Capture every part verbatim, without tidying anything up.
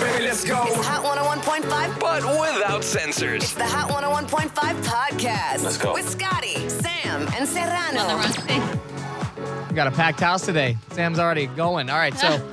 Baby, let's go. It's Hot one oh one point five. But without censors. It's the Hot one oh one point five podcast. Let's go. With Scotty, Sam, and Serrano. On the run thing. We got a packed house today. Sam's already going. All right, so...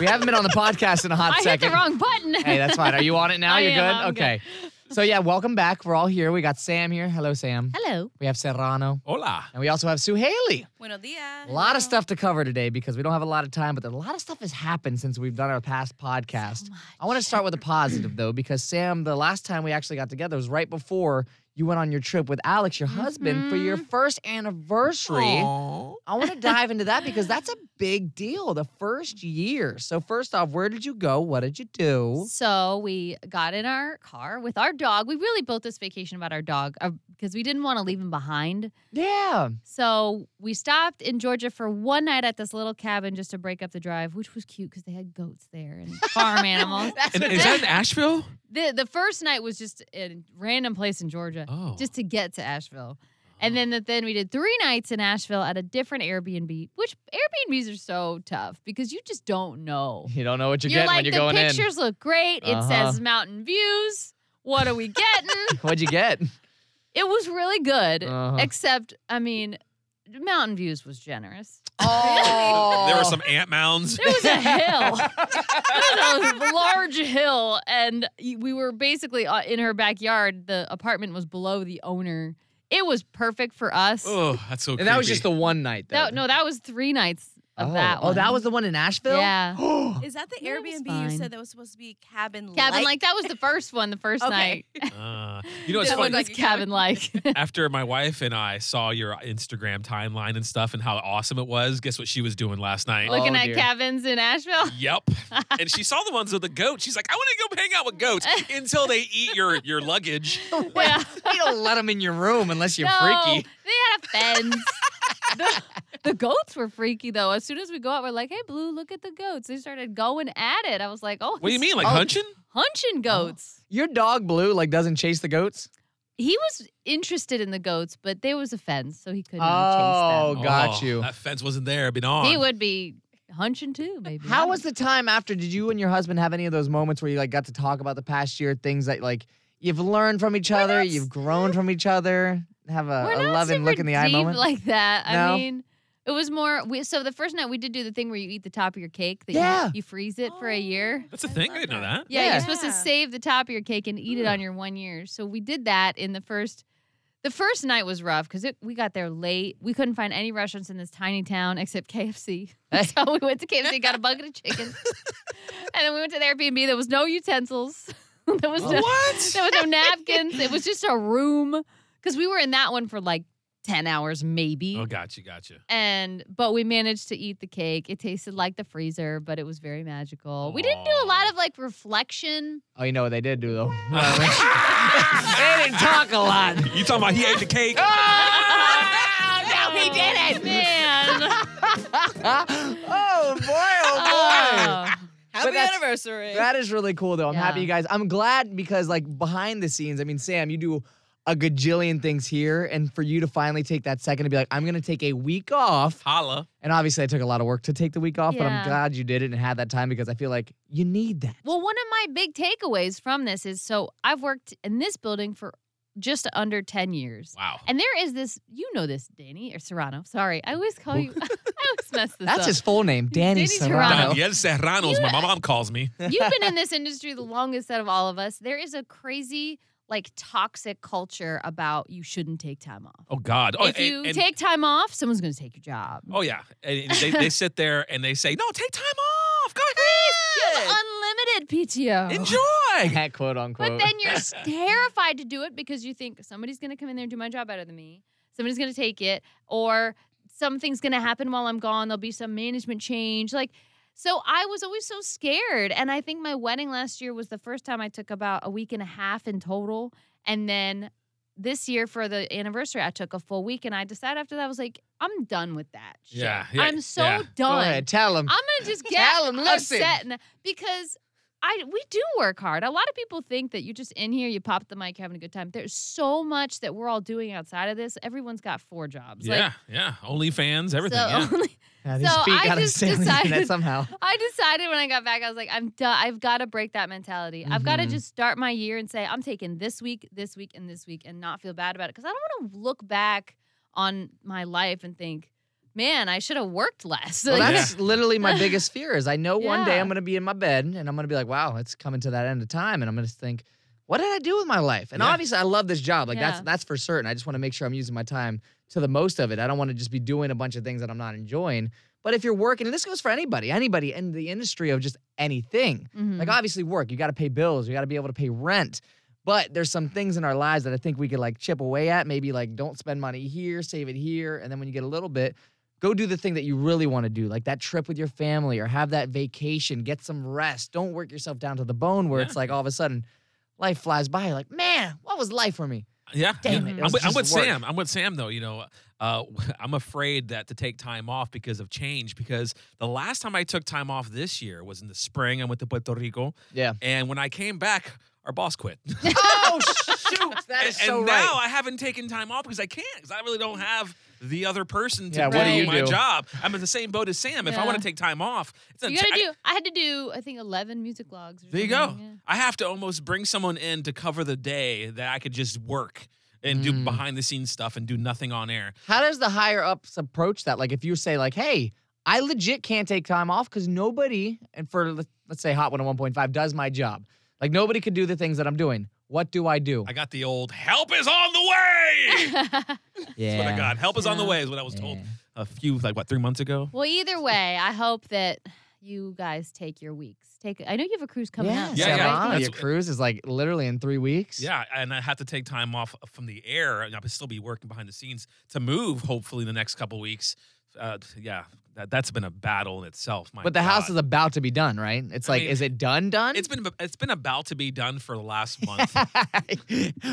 We haven't been on the podcast in a hot I second. I hit the wrong button. Hey, that's fine. Are you on it now? I You're am, good? I'm okay. Good. So, yeah, welcome back. We're all here. We got Sam here. Hello, Sam. Hello. We have Serrano. Hola. And we also have Sue Haley. Buenos dias. A lot Hello. Of stuff to cover today because we don't have a lot of time, but a lot of stuff has happened since we've done our past podcast. So I want to start with a positive, though, because, Sam, the last time we actually got together was right before you went on your trip with Alex, your mm-hmm. husband, for your first anniversary. Aww. I want to dive into that because that's a big deal, the first year. So first off, where did you go? What did you do? So we got in our car with our dog. We really built this vacation about our dog because uh, we didn't want to leave him behind. Yeah. So we stopped in Georgia for one night at this little cabin just to break up the drive, which was cute because they had goats there and farm animals. And, is that in Asheville? The the first night was just a random place in Georgia, oh. just to get to Asheville. Oh. And then the, then we did three nights in Asheville at a different Airbnb, which Airbnbs are so tough because you just don't know. You don't know what you're, you're getting like, when you're going in. The pictures look great. Uh-huh. It says mountain views. What are we getting? What'd you get? It was really good, uh-huh. except, I mean, mountain views was generous. Oh. There were some ant mounds. There was a hill. There was a large hill, and we were basically in her backyard. The apartment was below the owner. It was perfect for us. Oh, that's so. And creepy. That was just the one night, though. That, no, that was three nights of oh. that. One. Oh, that was the one in Asheville. Yeah. Is that the yeah, Airbnb you said that was supposed to be cabin-like? Cabin-like. That was the first one. The first okay. night. Uh, you know, it's funny. Like cabin-like. After my wife and I saw your Instagram timeline and stuff and how awesome it was, guess what she was doing last night? Looking oh, at dear. cabins in Asheville. Yep. And she saw the ones with the goats. She's like, I want to go hang out with goats until they eat your your luggage. Yeah. You don't let them in your room unless you're no, freaky. They had a fence. The, the goats were freaky, though. As soon as we go out, we're like, hey, Blue, look at the goats. They started going at it. I was like, oh. What do you mean, like oh, hunching? Hunching goats. Oh. Your dog, Blue, like doesn't chase the goats? He was interested in the goats, but there was a fence, so he couldn't oh, chase them. Oh, got you. That fence wasn't there. Been on. He would be hunching, too, maybe. How was the time after? Did you and your husband have any of those moments where you like got to talk about the past year, things that like you've learned from each other, you've grown from each other? Have a, a love and look in the eye moment like that. No? I mean, it was more. We, so the first night we did do the thing where you eat the top of your cake. That yeah, you, you freeze it oh, for a year. That's a I thing. I didn't know that. Yeah, yeah, you're supposed to save the top of your cake and eat yeah. it on your one year. So we did that in the first. The first night was rough because we got there late. We couldn't find any restaurants in this tiny town except K F C. So we went to K F C, got a bucket of chicken, and then we went to the Airbnb. There was no utensils. There was oh, no. What? There was no napkins. It was just a room. Because we were in that one for like ten hours maybe. Oh, gotcha, gotcha. And, but we managed to eat the cake. It tasted like the freezer, but it was very magical. Aww. We didn't do a lot of like reflection. Oh, you know what they did do though. They didn't talk a lot. You talking about he ate the cake? Oh, no, he didn't. Man. Oh, boy, oh, boy. Oh. Happy anniversary. That is really cool though. I'm yeah. happy you guys. I'm glad because like behind the scenes, I mean, Sam, you do a gajillion things here, and for you to finally take that second to be like, I'm going to take a week off. Holla. And obviously I took a lot of work to take the week off, yeah. but I'm glad you did it and had that time because I feel like you need that. Well, one of my big takeaways from this is, so I've worked in this building for just under ten years. Wow. And there is this, you know this, Danny, or Serrano. Sorry, I always call you, I always mess this That's up. That's his full name, Danny, Danny Serrano. Daniel Serrano's you, my mom calls me. You've been in this industry the longest out of all of us. There is a crazy... like toxic culture about you shouldn't take time off. Oh, God. Oh, if and, you and, take time off, someone's going to take your job. Oh, yeah. And they, they sit there and they say, no, take time off. Go ahead. Please, you have unlimited P T O. Enjoy. That quote, unquote. But then you're terrified to do it because you think somebody's going to come in there and do my job better than me. Somebody's going to take it. Or something's going to happen while I'm gone. There'll be some management change. Like, So I was always so scared. And I think my wedding last year was the first time I took about a week and a half in total. And then this year for the anniversary, I took a full week. And I decided after that, I was like, I'm done with that shit. Yeah, yeah, I'm so yeah. done. Go ahead, tell them. I'm going to just get tell them, upset. Listen. Because I we do work hard. A lot of people think that you're just in here, you pop the mic, having a good time. There's so much that we're all doing outside of this. Everyone's got four jobs. Yeah, like, yeah. OnlyFans, everything. So yeah. only- Yeah, so I just decided. Somehow. I decided when I got back, I was like, I'm done. I've got to break that mentality. Mm-hmm. I've got to just start my year and say, I'm taking this week, this week, and this week, and not feel bad about it, because I don't want to look back on my life and think, man, I should have worked less. Well, like, that's yeah. literally my biggest fear. Is I know yeah. one day I'm going to be in my bed and I'm going to be like, wow, it's coming to that end of time, and I'm going to think, what did I do with my life? And yeah. obviously, I love this job. Like yeah. that's that's for certain. I just want to make sure I'm using my time to the most of it. I don't want to just be doing a bunch of things that I'm not enjoying. But if you're working, and this goes for anybody, anybody in the industry of just anything. Mm-hmm. Like, obviously work, you got to pay bills, you got to be able to pay rent. But there's some things in our lives that I think we could like chip away at. Maybe like, don't spend money here, save it here. And then when you get a little bit, go do the thing that you really want to do. Like that trip with your family, or have that vacation, get some rest. Don't work yourself down to the bone where yeah. it's like all of a sudden life flies by. You're like, man, what was life for me? Yeah, damn it. it I'm, I'm with Sam. I'm with Sam though. You know, uh, I'm afraid that to take time off because of change. Because the last time I took time off this year was in the spring. I went to Puerto Rico. Yeah, and when I came back, our boss quit. Oh shoot, that is and, so and right. And now I haven't taken time off because I can't. Because I really don't have the other person to yeah, what do you my do? Job. I'm in the same boat as Sam. If yeah. I want to take time off, it's you gotta t- do. I had to do, I think, eleven music logs. There you go. Yeah. I have to almost bring someone in to cover the day that I could just work and mm. do behind the scenes stuff and do nothing on air. How does the higher ups approach that? Like, if you say, like, hey, I legit can't take time off because nobody, and for let's say Hot one oh one point five does my job. Like, nobody could do the things that I'm doing. What do I do? I got the old, help is on the way! Yeah. That's what I got. Help is yeah. on the way is what I was yeah. told a few, like, what, three months ago? Well, either way, I hope that you guys take your weeks. Take. I know you have a cruise coming yeah. up. Yeah, so yeah. Right? Your cruise is, like, literally in three weeks. Yeah, and I have to take time off from the air, and I'll still be working behind the scenes to move, hopefully, the next couple weeks. Uh, yeah, that, that's been a battle in itself. My but the God. House is about to be done, right? It's I like, mean, is it done, done? It's been it's been about to be done for the last month.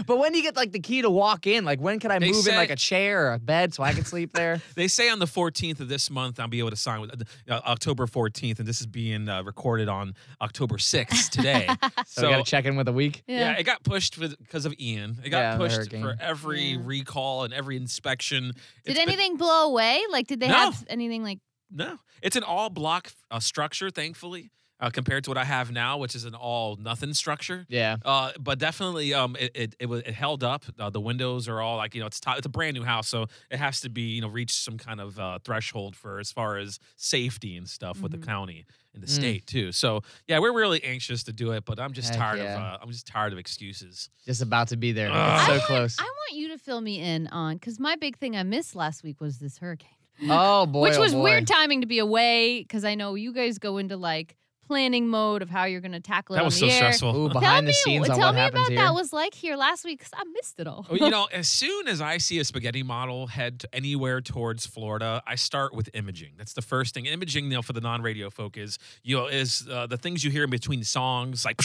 But when do you get like the key to walk in? Like, when can I they move say, in like a chair or a bed so I can sleep there? They say on the fourteenth of this month I'll be able to sign with uh, October fourteenth, and this is being uh, recorded on October sixth today. so, so we got to check in with a week. Yeah, yeah it got pushed because of Ian. It got yeah, pushed for every yeah. recall and every inspection. Did it's anything been, blow away? Like, did they? They no. have anything like no it's an all block uh, structure, thankfully, uh, compared to what I have now, which is an all nothing structure. Yeah uh but definitely um it it it, it held up. Uh, the windows are all like, you know, it's top, it's a brand new house, so it has to be, you know, reach some kind of uh threshold for as far as safety and stuff mm-hmm. with the county and the mm. state too. So yeah, we're really anxious to do it, but I'm just Heck tired yeah. of uh, I'm just tired of excuses. Just about to be there. It's so I close. Want, I want you to fill me in on, cuz my big thing I missed last week was this hurricane. Oh, boy. Which was oh boy. weird timing to be away, because I know you guys go into, like, planning mode of how you're going to tackle it. That was so air. stressful. Ooh, behind me, the scenes on what happens Tell me about here. That was like here last week, because I missed it all. Well, you know, as soon as I see a spaghetti model head to anywhere towards Florida, I start with imaging. That's the first thing. Imaging, you know, for the non-radio folk is, you know, is uh, the things you hear in between songs, like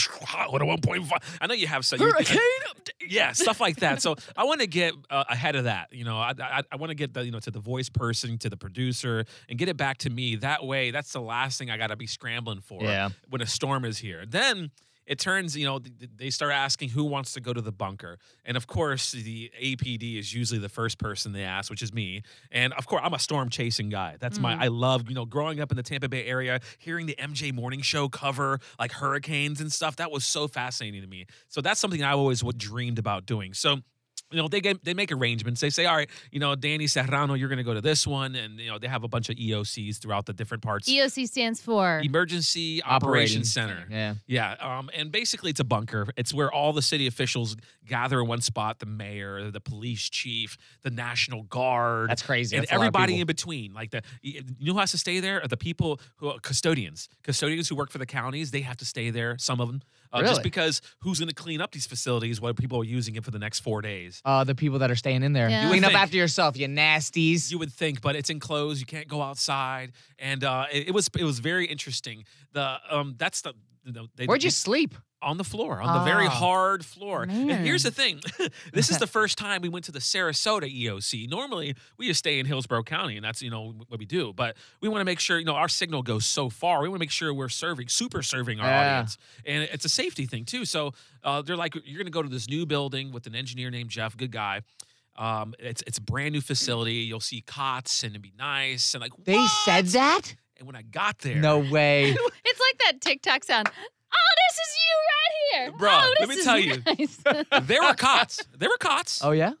one oh one point five. I know you have some. Hurricane update. Yeah, stuff like that. So I want to get uh, ahead of that. You know, I I, I want to get, the, you know, to the voice person, to the producer, and get it back to me. That way, that's the last thing I got to be scrambling for. Yeah. Yeah. When a storm is here, then it turns, you know, they start asking who wants to go to the bunker. And, of course, the A P D is usually the first person they ask, which is me. And, of course, I'm a storm-chasing guy. That's mm-hmm. my – I love, you know, growing up in the Tampa Bay area, hearing the M J Morning Show cover, like, hurricanes and stuff. That was so fascinating to me. So that's something I always dreamed about doing. So – you know, they get, they make arrangements. They say, all right, you know, Danny Serrano, you're going to go to this one. And, you know, they have a bunch of E O Cs throughout the different parts. E O C stands for? Emergency Operations Center. Yeah. Yeah. Um, and basically, it's a bunker. It's where all the city officials gather in one spot, the mayor, the police chief, the National Guard. That's crazy. And That's everybody in between. Like, the you know who has to stay there? Are the people who are custodians. Custodians who work for the counties, they have to stay there, some of them. Uh, really? Just because who's going to clean up these facilities while people are using it for the next four days? Uh, the people that are staying in there. Yeah. Clean think, up after yourself, you nasties. You would think, but it's enclosed. You can't go outside. And uh, it, it was it was very interesting. The um, that's the you know, they, Where'd you they, sleep? On the floor, on oh, the very hard floor. Man. And here's the thing. This is the first time we went to the Sarasota E O C. Normally, we just stay in Hillsborough County, and that's, you know, what we do. But we want to make sure, you know, our signal goes so far. We want to make sure we're serving, super serving our yeah. audience. And it's a safety thing, too. So uh, they're like, you're going to go to this new building with an engineer named Jeff, good guy. Um, it's, it's a brand-new facility. You'll see cots, and it'd be nice. And like, They what? said that? And when I got there. No way. It's like that TikTok sound. Oh, this is you right here. Bro, oh, let me tell nice. you. There were cots. There were cots. Oh, yeah?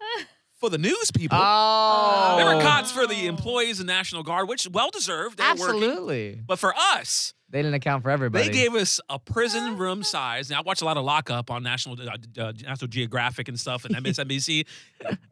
For the news people. Oh. There were cots for the employees of National Guard, which well-deserved. They Absolutely. Working. But for us. They didn't account for everybody. They gave us a prison room size. Now, I watch a lot of Lockup on National uh, uh, National Geographic and stuff and M S N B C.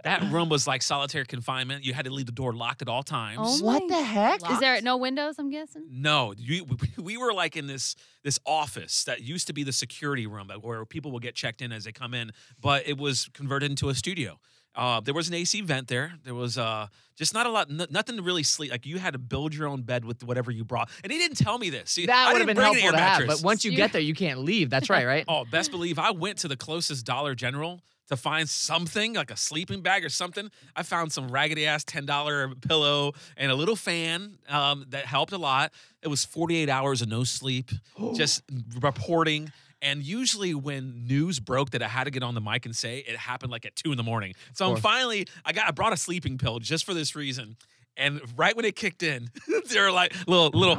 That room was like solitary confinement. You had to leave the door locked at all times. Oh, what the heck? Locked. Is there no windows, I'm guessing? No. You, we were like in this this office that used to be the security room where people will get checked in as they come in, but it was converted into a studio. Uh, there was an A C vent there. There was uh, just not a lot, n- nothing to really sleep. Like, you had to build your own bed with whatever you brought. And he didn't tell me this. See, that would have been helpful to mattress. have. But once you get there, you can't leave. That's right, right? Oh, best believe I went to the closest Dollar General to find something, like a sleeping bag or something. I found some raggedy-ass ten dollars pillow and a little fan um, that helped a lot. It was forty-eight hours of no sleep, just reporting. And usually when news broke that I had to get on the mic and say, it happened like at two in the morning. So I'm finally, I got, I brought a sleeping pill just for this reason. And right when it kicked in, they were like, little, little,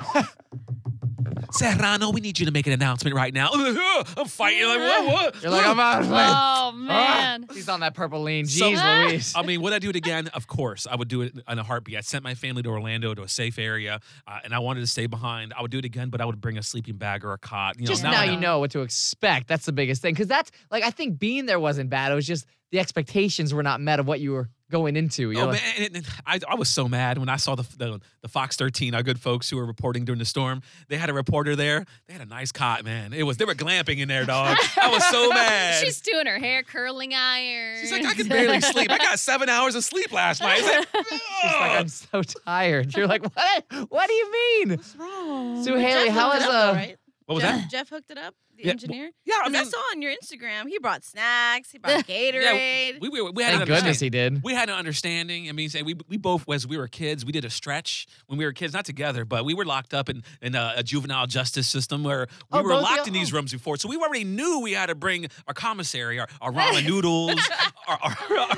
Serrano, we need you to make an announcement right now. I'm fighting. Like, what, what? You're like, I'm out of my. Oh, man. Ah. He's on that purple lean. Jeez, so, Louise. I mean, would I do it again? Of course. I would do it in a heartbeat. I sent my family to Orlando to a safe area, uh, and I wanted to stay behind. I would do it again, but I would bring a sleeping bag or a cot. You know, just now, now you know what to expect. That's the biggest thing. Because that's, like, I think being there wasn't bad. It was just the expectations were not met of what you were going into. You oh, know, man. And, and I, I was so mad when I saw the, the the Fox thirteen, our good folks who were reporting during the storm. They had a reporter there. They had a nice cot, man. It was They were glamping in there, dog. I was so mad. She's doing her hair curling iron. She's like, I can barely sleep. I got seven hours of sleep last night. Like, she's like, I'm so tired. You're like, what? What do you mean? What's wrong? Sue Haley, how is a... What was Jeff, that? Jeff hooked it up, the yeah, engineer. Yeah, I mean, I saw on your Instagram, he brought snacks, he brought Gatorade. Yeah, we, we, we had Thank goodness he did. We had an understanding. I mean, say we we both, as we were kids, we did a stretch when we were kids, not together, but we were locked up in, in a, a juvenile justice system where we oh, were locked in these rooms before. So we already knew we had to bring our commissary, our, our ramen noodles, our, our,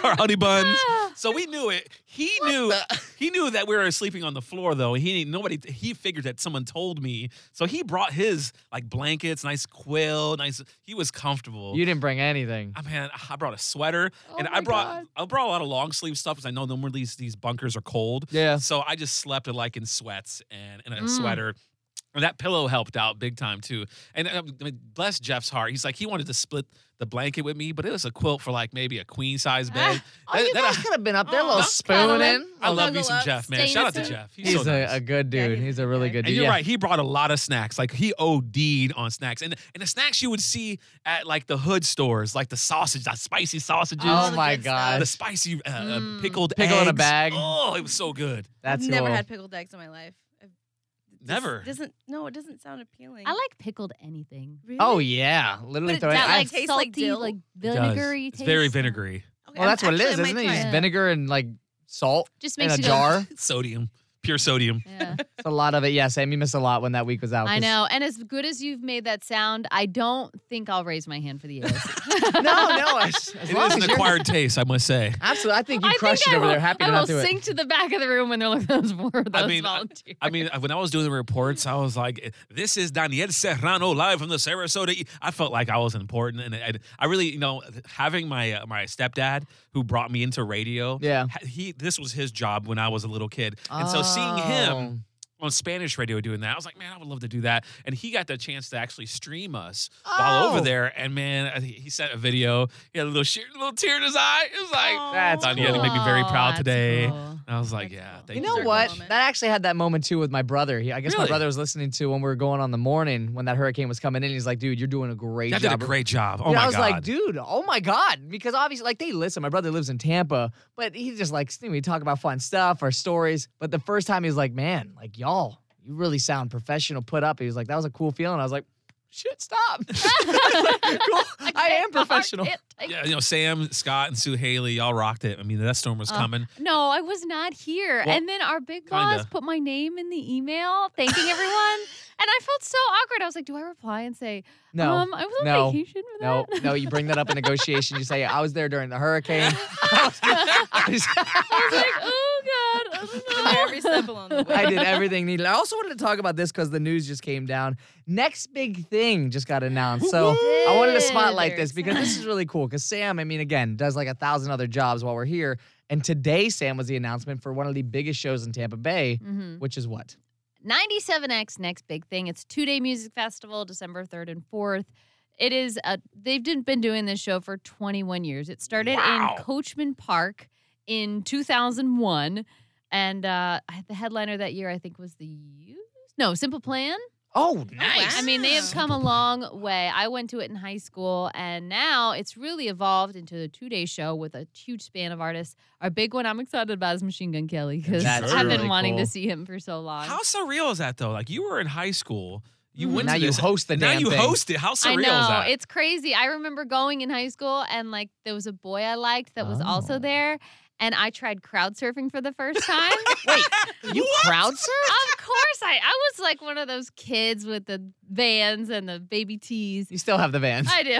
our honey buns. So we knew it. He what knew the? He knew that we were sleeping on the floor, though. He nobody. He figured that someone told me. So he brought his, like, blankets, nice quill, nice. He was comfortable. You didn't bring anything. I mean, I brought a sweater, oh and I brought God. I brought a lot of long sleeve stuff because I know normally these these bunkers are cold. Yeah. So I just slept like in sweats and in a mm. sweater. And that pillow helped out big time too. And I mean, bless Jeff's heart. He's like, he wanted to split the blanket with me, but it was a quilt for like maybe a queen size bed. Ah, that, oh, you guys could have been up there, oh, a little spooning. I love me some Jeff, man. Shout out to Jeff. He's, He's so nice. a, a good dude. He's a really good dude. And you're yeah. right. He brought a lot of snacks. Like, he OD'd on snacks, and and the snacks you would see at like the hood stores, like the sausage, the spicy sausages. Oh my god, the spicy uh, mm. pickled pickle eggs. in a bag. Oh, it was so good. That's I've cool. never had pickled eggs in my life. Never. It doesn't no, it doesn't sound appealing. I like pickled anything. Really? Oh yeah, literally. But throw that it, like tastes salty, like dill. Like vinegary. It it's taste. Very vinegary. Okay, well, that's what it is, isn't it? It's vinegar and like salt Just in a jar. Sodium, pure sodium. Yeah, it's a lot of it. Yes, Amy missed a lot when that week was out. I know. And as good as you've made that sound, I don't think I'll raise my hand for the A O C. no, no. As, as it was an acquired taste, I must say. Absolutely, I think you I crushed think it I over will, there. Happy I to not do it. I will sink to the back of the room when they're looking at those, those I mean, volunteers. I, I mean, when I was doing the reports, I was like, "This is Daniel Serrano live from the Sarasota." E-. I felt like I was important, and I, I really, you know, having my uh, my stepdad who brought me into radio. Yeah, he this was his job when I was a little kid, and oh. so seeing him on Spanish radio doing that. I was like, man, I would love to do that. And he got the chance to actually stream us oh. while over there. And man, he sent a video. He had a little, sheer, little tear in his eye. It was like, oh, that's cool. You had to make me very proud that's today. Cool. And I was like, that's yeah. Cool. Thank you know you what? Much. That actually had that moment too with my brother. He, I guess really? my brother was listening to when we were going on the morning when that hurricane was coming in. He's like, dude, you're doing a great that job. That did a great job. Oh, you know, my God. I was God. like, dude, oh, my God. Because obviously, like, they listen. My brother lives in Tampa, but he just like, we talk about fun stuff, our stories. But the first time he was like, man, like, y'all, you really sound professional, put up. He was like, that was a cool feeling. I was like, shit, stop. I, like, cool. I, I am professional. Yeah, you know, Sam, Scott, and Sue Haley, y'all rocked it. I mean, that storm was uh, coming. No, I was not here. Well, and then our big kinda. boss put my name in the email, thanking everyone. And I felt so awkward. I was like, do I reply and say, no, um, I was on no, vacation with no, that? No, no, you bring that up in negotiation. You say, I was there during the hurricane. I was, I was, I was like, ooh. God, I don't know. Every step along the way. I did everything needed. I also wanted to talk about this because the news just came down. Next Big Thing just got announced. So I wanted to spotlight this because this is really cool. Because Sam, I mean, again, does like a thousand other jobs while we're here. And today, Sam, was the announcement for one of the biggest shows in Tampa Bay, mm-hmm. which is what? ninety-seven X Next Big Thing. It's a two-day music festival, December third and fourth. It is, a, they've been doing this show for twenty-one years. It started wow. in Coachman Park. In two thousand one, and uh, the headliner that year, I think, was the Used? No, Simple Plan. Oh, nice. I mean, they have come a long way. I went to it in high school, and now it's really evolved into a two-day show with a huge span of artists. Our big one I'm excited about is Machine Gun Kelly, because I've been really wanting cool. to see him for so long. How surreal is that, though? Like, you were in high school. You went now to this. you host the now damn Now you thing. host it. How surreal I know. is that? It's crazy. I remember going in high school, and, like, there was a boy I liked that oh. was also there. And I tried crowd surfing for the first time. Wait, you what? crowd surfed? Of course. I, I was like one of those kids with the Vans and the baby tees. You still have the Vans. I do.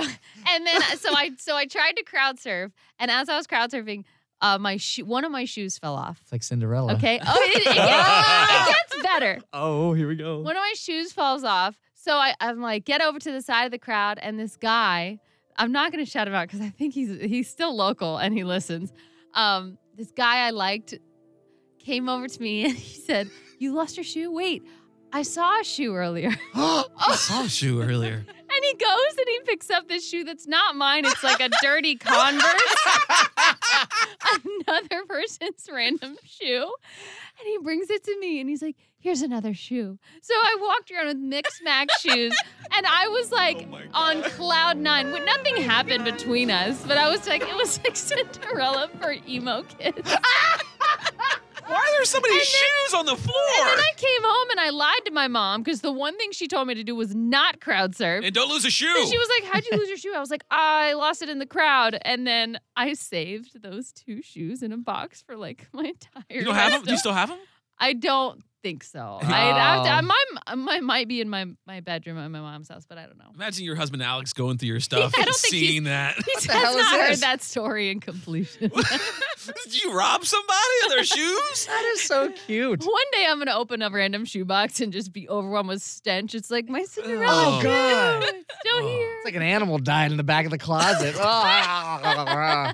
And then so I so I tried to crowd surf. And as I was crowd surfing, uh, my sho- one of my shoes fell off. It's like Cinderella. Okay. Oh, it, it, gets, it gets better. Oh, here we go. One of my shoes falls off. So I, I'm like, get over to the side of the crowd. And this guy, I'm not going to shout him out because I think he's he's still local and he listens. Um, this guy I liked came over to me and he said, you lost your shoe? Wait, I saw a shoe earlier. I saw a shoe earlier. And he goes and he picks up this shoe that's not mine. It's like a dirty Converse. Another person's random shoe. And he brings it to me and he's like, here's another shoe. So I walked around with mixed match shoes, and I was like oh on cloud nine. Nothing happened between us, but I was like, it was like Cinderella for emo kids. Why are there so many and shoes then, on the floor? And then I came home and I lied to my mom because the one thing she told me to do was not crowd surf. And don't lose a shoe. And she was like, how'd you lose your shoe? I was like, I lost it in the crowd. And then I saved those two shoes in a box for like my entire You don't have them? Do you still have them? I don't think so. Oh. I might might be in my, my bedroom at my mom's house, but I don't know. Imagine your husband Alex going through your stuff yeah, and seeing that. He has not heard that story in completion. Did you rob somebody of their shoes? That is so cute. One day I'm going to open a random shoebox and just be overwhelmed with stench. It's like my Cinderella oh, shoe. God. It's still oh. here. It's like an animal died in the back of the closet. I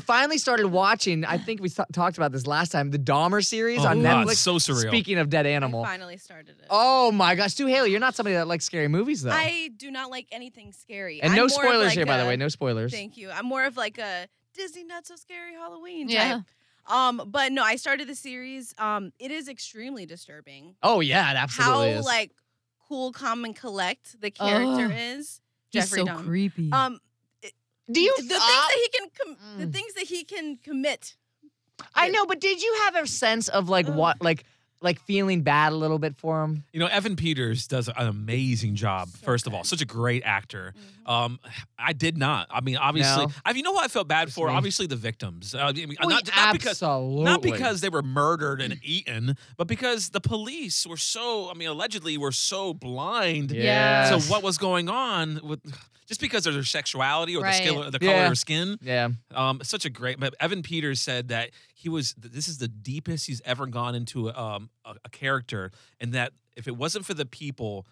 finally started watching, I think we t- talked about this last time, the Dahmer series oh, on God, Netflix. So surreal. Speaking of dead animal. I finally started it. Oh, my gosh. Stu Haley, you're not somebody that likes scary movies, though. I do not like anything scary. And I'm no spoilers like here, a, by the way. No spoilers. Thank you. I'm more of like a Disney Not So Scary Halloween type. Yeah. Um, but no, I started the series. Um, it is extremely disturbing. Oh, yeah, it absolutely How, is. How, like, cool, calm, and collect the character oh, is. Jeffrey Dahmer. So creepy. Um, it, do you... The, th- things uh, that he can com- mm. the things that he can commit. I know, but did you have a sense of, like, uh, what, like... Like feeling bad a little bit for him. You know, Evan Peters does an amazing job. So first good. of all, such a great actor. Mm-hmm. Um, I did not. I mean, obviously, no. I you know what I felt bad That's for? Me. Obviously, the victims. Uh, I mean, Wait, not, not because not because they were murdered and eaten, but because the police were so. I mean, allegedly, were so blind yes. to what was going on with. Just because of their sexuality or right. the, skill, the color yeah. of their skin. Yeah. Um, such a great, but Evan Peters said that he was, this is the deepest he's ever gone into um, a, a character, and that if it wasn't for the people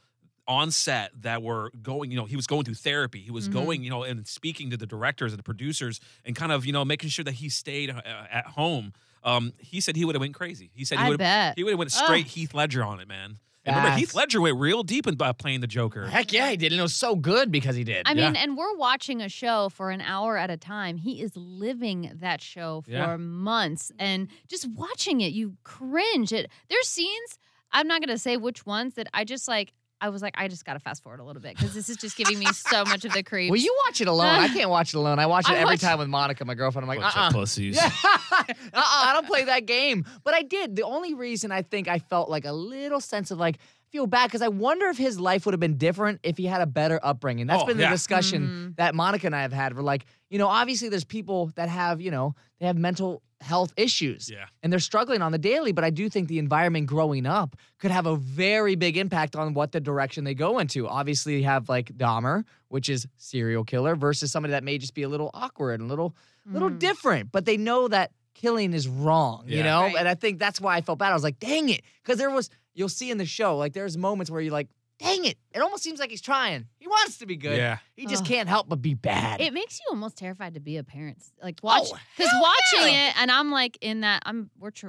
on set that were going, you know, he was going through therapy. He was mm-hmm. going, you know, and speaking to the directors and the producers and kind of, you know, making sure that he stayed uh, at home. Um, he said he would have went crazy. He said he would have went straight oh. Heath Ledger on it, man. And yes. remember, Heath Ledger went real deep in by playing the Joker. Heck yeah, he did. And it was so good because he did. I yeah. mean, and we're watching a show for an hour at a time. He is living that show for yeah. months. And just watching it, you cringe. It, there's scenes, I'm not going to say which ones, that I just like, I was like, I just got to fast forward a little bit because this is just giving me so much of the creeps. Well, you watch it alone. I can't watch it alone. I watch it I every watch- time with Monica, my girlfriend. I'm like, bunch uh-uh. of pussies. Yeah. uh-uh, I don't play that game. But I did. The only reason I think I felt like a little sense of like, feel bad because I wonder if his life would have been different if he had a better upbringing. That's oh, been the yeah. discussion mm-hmm. that Monica and I have had. We're like, you know, obviously there's people that have, you know, they have mental health issues. Yeah. And they're struggling on the daily, but I do think the environment growing up could have a very big impact on what the direction they go into. Obviously, you have like Dahmer, which is serial killer, versus somebody that may just be a little awkward and a little, mm. little different, but they know that killing is wrong, yeah. you know? Right. And I think that's why I felt bad. I was like, dang it. Because there was, you'll see in the show, like there's moments where you're like, dang it. It almost seems like he's trying. He wants to be good. Yeah. He just Ugh. can't help but be bad. It makes you almost terrified to be a parent. Like watch oh, cuz watching yeah. it and I'm like in that I'm we're tr-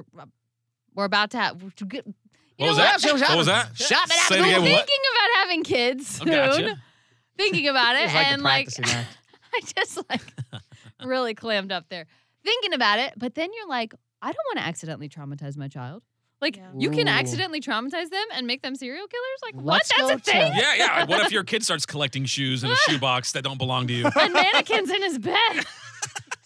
we're about to have to get you What was that? What, what was that? Shot it out. We're thinking what? about having kids soon. Gotcha. Thinking about it, it like and like I just like really clammed up there. Thinking about it, but then you're like, I don't want to accidentally traumatize my child. Like, yeah. you can accidentally traumatize them and make them serial killers? Like, Let's what? That's a thing? Yeah, yeah. What if your kid starts collecting shoes in a shoebox that don't belong to you? And mannequins in his bed.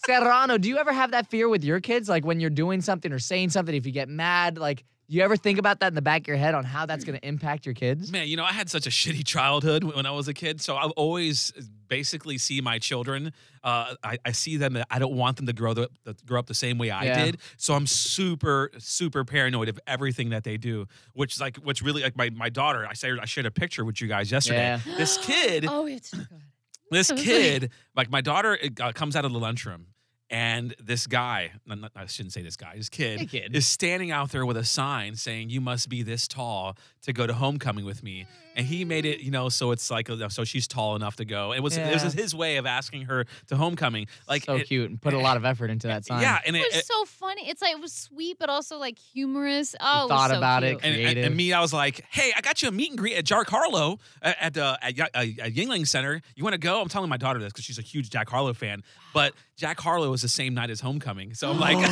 Serrano, do you ever have that fear with your kids? Like, when you're doing something or saying something, if you get mad, like, do you ever think about that in the back of your head on how that's going to impact your kids? Man, you know, I had such a shitty childhood when I was a kid, so I always basically see my children. Uh, I, I see them. I don't want them to grow the, the, grow up the same way I yeah. did, so I'm super, super paranoid of everything that they do, which is like, what's really like my, my daughter. I shared, I shared a picture with you guys yesterday. Yeah. This kid. Oh, it's so good. This kid, like my daughter it, uh, comes out of the lunchroom. And this guy, I shouldn't say this guy, this kid, hey kid, is standing out there with a sign saying, you must be this tall to go to homecoming with me. And he made it, you know, so it's like, so she's tall enough to go. It was yeah. it was his way of asking her to homecoming. Like So it, cute and put a lot of effort into that sign. Yeah. And it, it was so funny. It's like, it was sweet, but also like humorous. Oh, thought it was so about cute. It, creative. And, and, and me, I was like, hey, I got you a meet and greet at Jack Harlow at, at, uh, at, uh, at Yingling Center. You want to go? I'm telling my daughter this because she's a huge Jack Harlow fan. But Jack Harlow was the same night as homecoming. So I'm like, oh. I,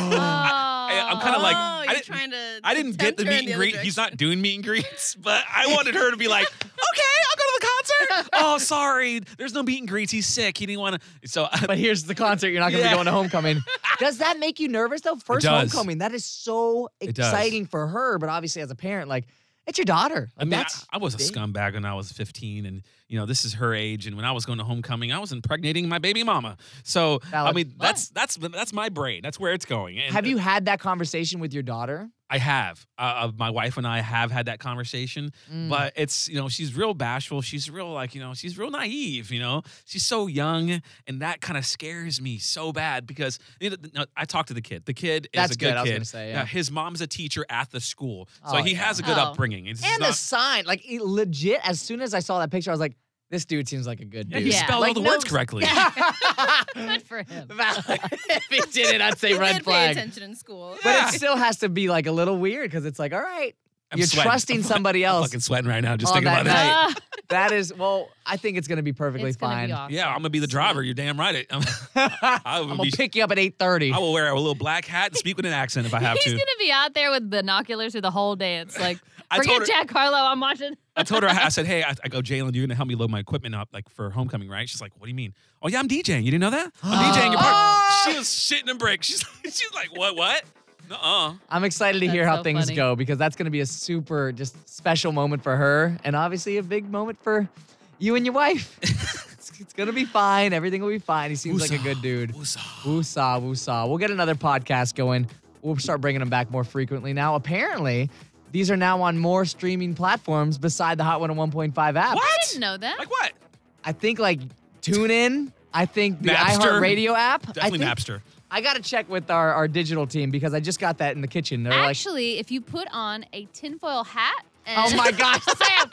I, I'm kind of like, oh, I, didn't, trying to I didn't get the meet and greet. He's not doing meet and greets, but I wanted her to be like, okay, I'll go to the concert. Oh, sorry. There's no meet and greets. He's sick. He didn't want to. So, But here's the concert. You're not going to yeah. be going to homecoming. Does that make you nervous, though? First homecoming. That is so exciting for her. But obviously, as a parent, like, it's your daughter. Like, I mean, that's I, I was a big. scumbag when I was fifteen, and you know this is her age. And when I was going to homecoming, I was impregnating my baby mama. So Valid. I mean, that's that's that's my brain. That's where it's going. And, have you had that conversation with your daughter? I have. Uh, my wife and I have had that conversation, mm. but it's, you know, she's real bashful. She's real like, you know, she's real naive, you know, she's so young. And that kind of scares me so bad because you know, I talk to the kid. The kid is That's a good, good. kid. I was gonna say, yeah. Yeah, his mom's a teacher at the school. So oh, he yeah. has a good oh. upbringing. It's and not- the sign, like legit, as soon as I saw that picture, I was like, this dude seems like a good dude. Yeah, you yeah. spelled like, all the no, words correctly. Yeah. Good for him. If he did it, I'd say red flag. He did pay attention in school. But yeah. it still has to be like a little weird because it's like, all right, I'm you're sweating. trusting I'm somebody else. I'm fucking sweating right now just thinking that about it. That is, well, I think it's going to be perfectly it's fine. Be awesome. Yeah, I'm going to be the driver. You're damn right. I'm, I'm going to pick you up at eight thirty. I will wear a little black hat and speak with an accent if I have He's to. He's going to be out there with binoculars through the whole day. It's like, forget her- Jack Harlow, I'm watching. I told her, I said, hey, I, I go, Jalen, you're going to help me load my equipment up like for homecoming, right? She's like, what do you mean? Oh, yeah, I'm DJing. You didn't know that? I'm DJing your party. Oh. She was shitting a brick. She's, she's like, what, what? Uh-uh. I'm excited to that's hear how so things funny. go because that's going to be a super just special moment for her and obviously a big moment for you and your wife. it's it's going to be fine. Everything will be fine. He seems Woosah. like a good dude. Woosah. Woosah, woosah. We'll get another podcast going. We'll start bringing them back more frequently now. Apparently, these are now on more streaming platforms beside the Hot one oh one point five app. What? I didn't know that. Like what? I think like TuneIn. I think the iHeartRadio app. Definitely I think, Napster. I got to check with our, our digital team because I just got that in the kitchen. They're Actually, like, if you put on a tinfoil hat. And- oh, my gosh, Sam.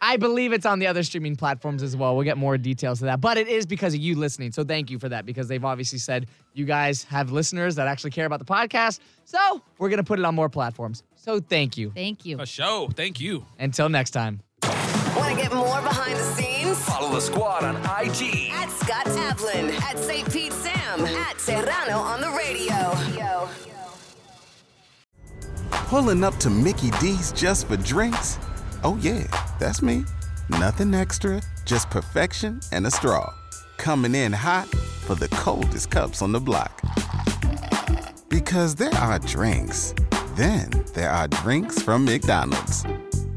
I believe it's on the other streaming platforms as well. We'll get more details of that. But it is because of you listening. So thank you for that, because they've obviously said you guys have listeners that actually care about the podcast. So we're going to put it on more platforms. So thank you. Thank you. A show. Thank you. Until next time. Want to get more behind the scenes? Follow the squad on I G. At Scott Tavlin. At Saint Pete Sam. At Serrano on the radio. Yo. Pulling up to Mickey D's just for drinks? Oh, yeah, that's me. Nothing extra, just perfection and a straw. Coming in hot for the coldest cups on the block. Because there are drinks. Then there are drinks from McDonald's.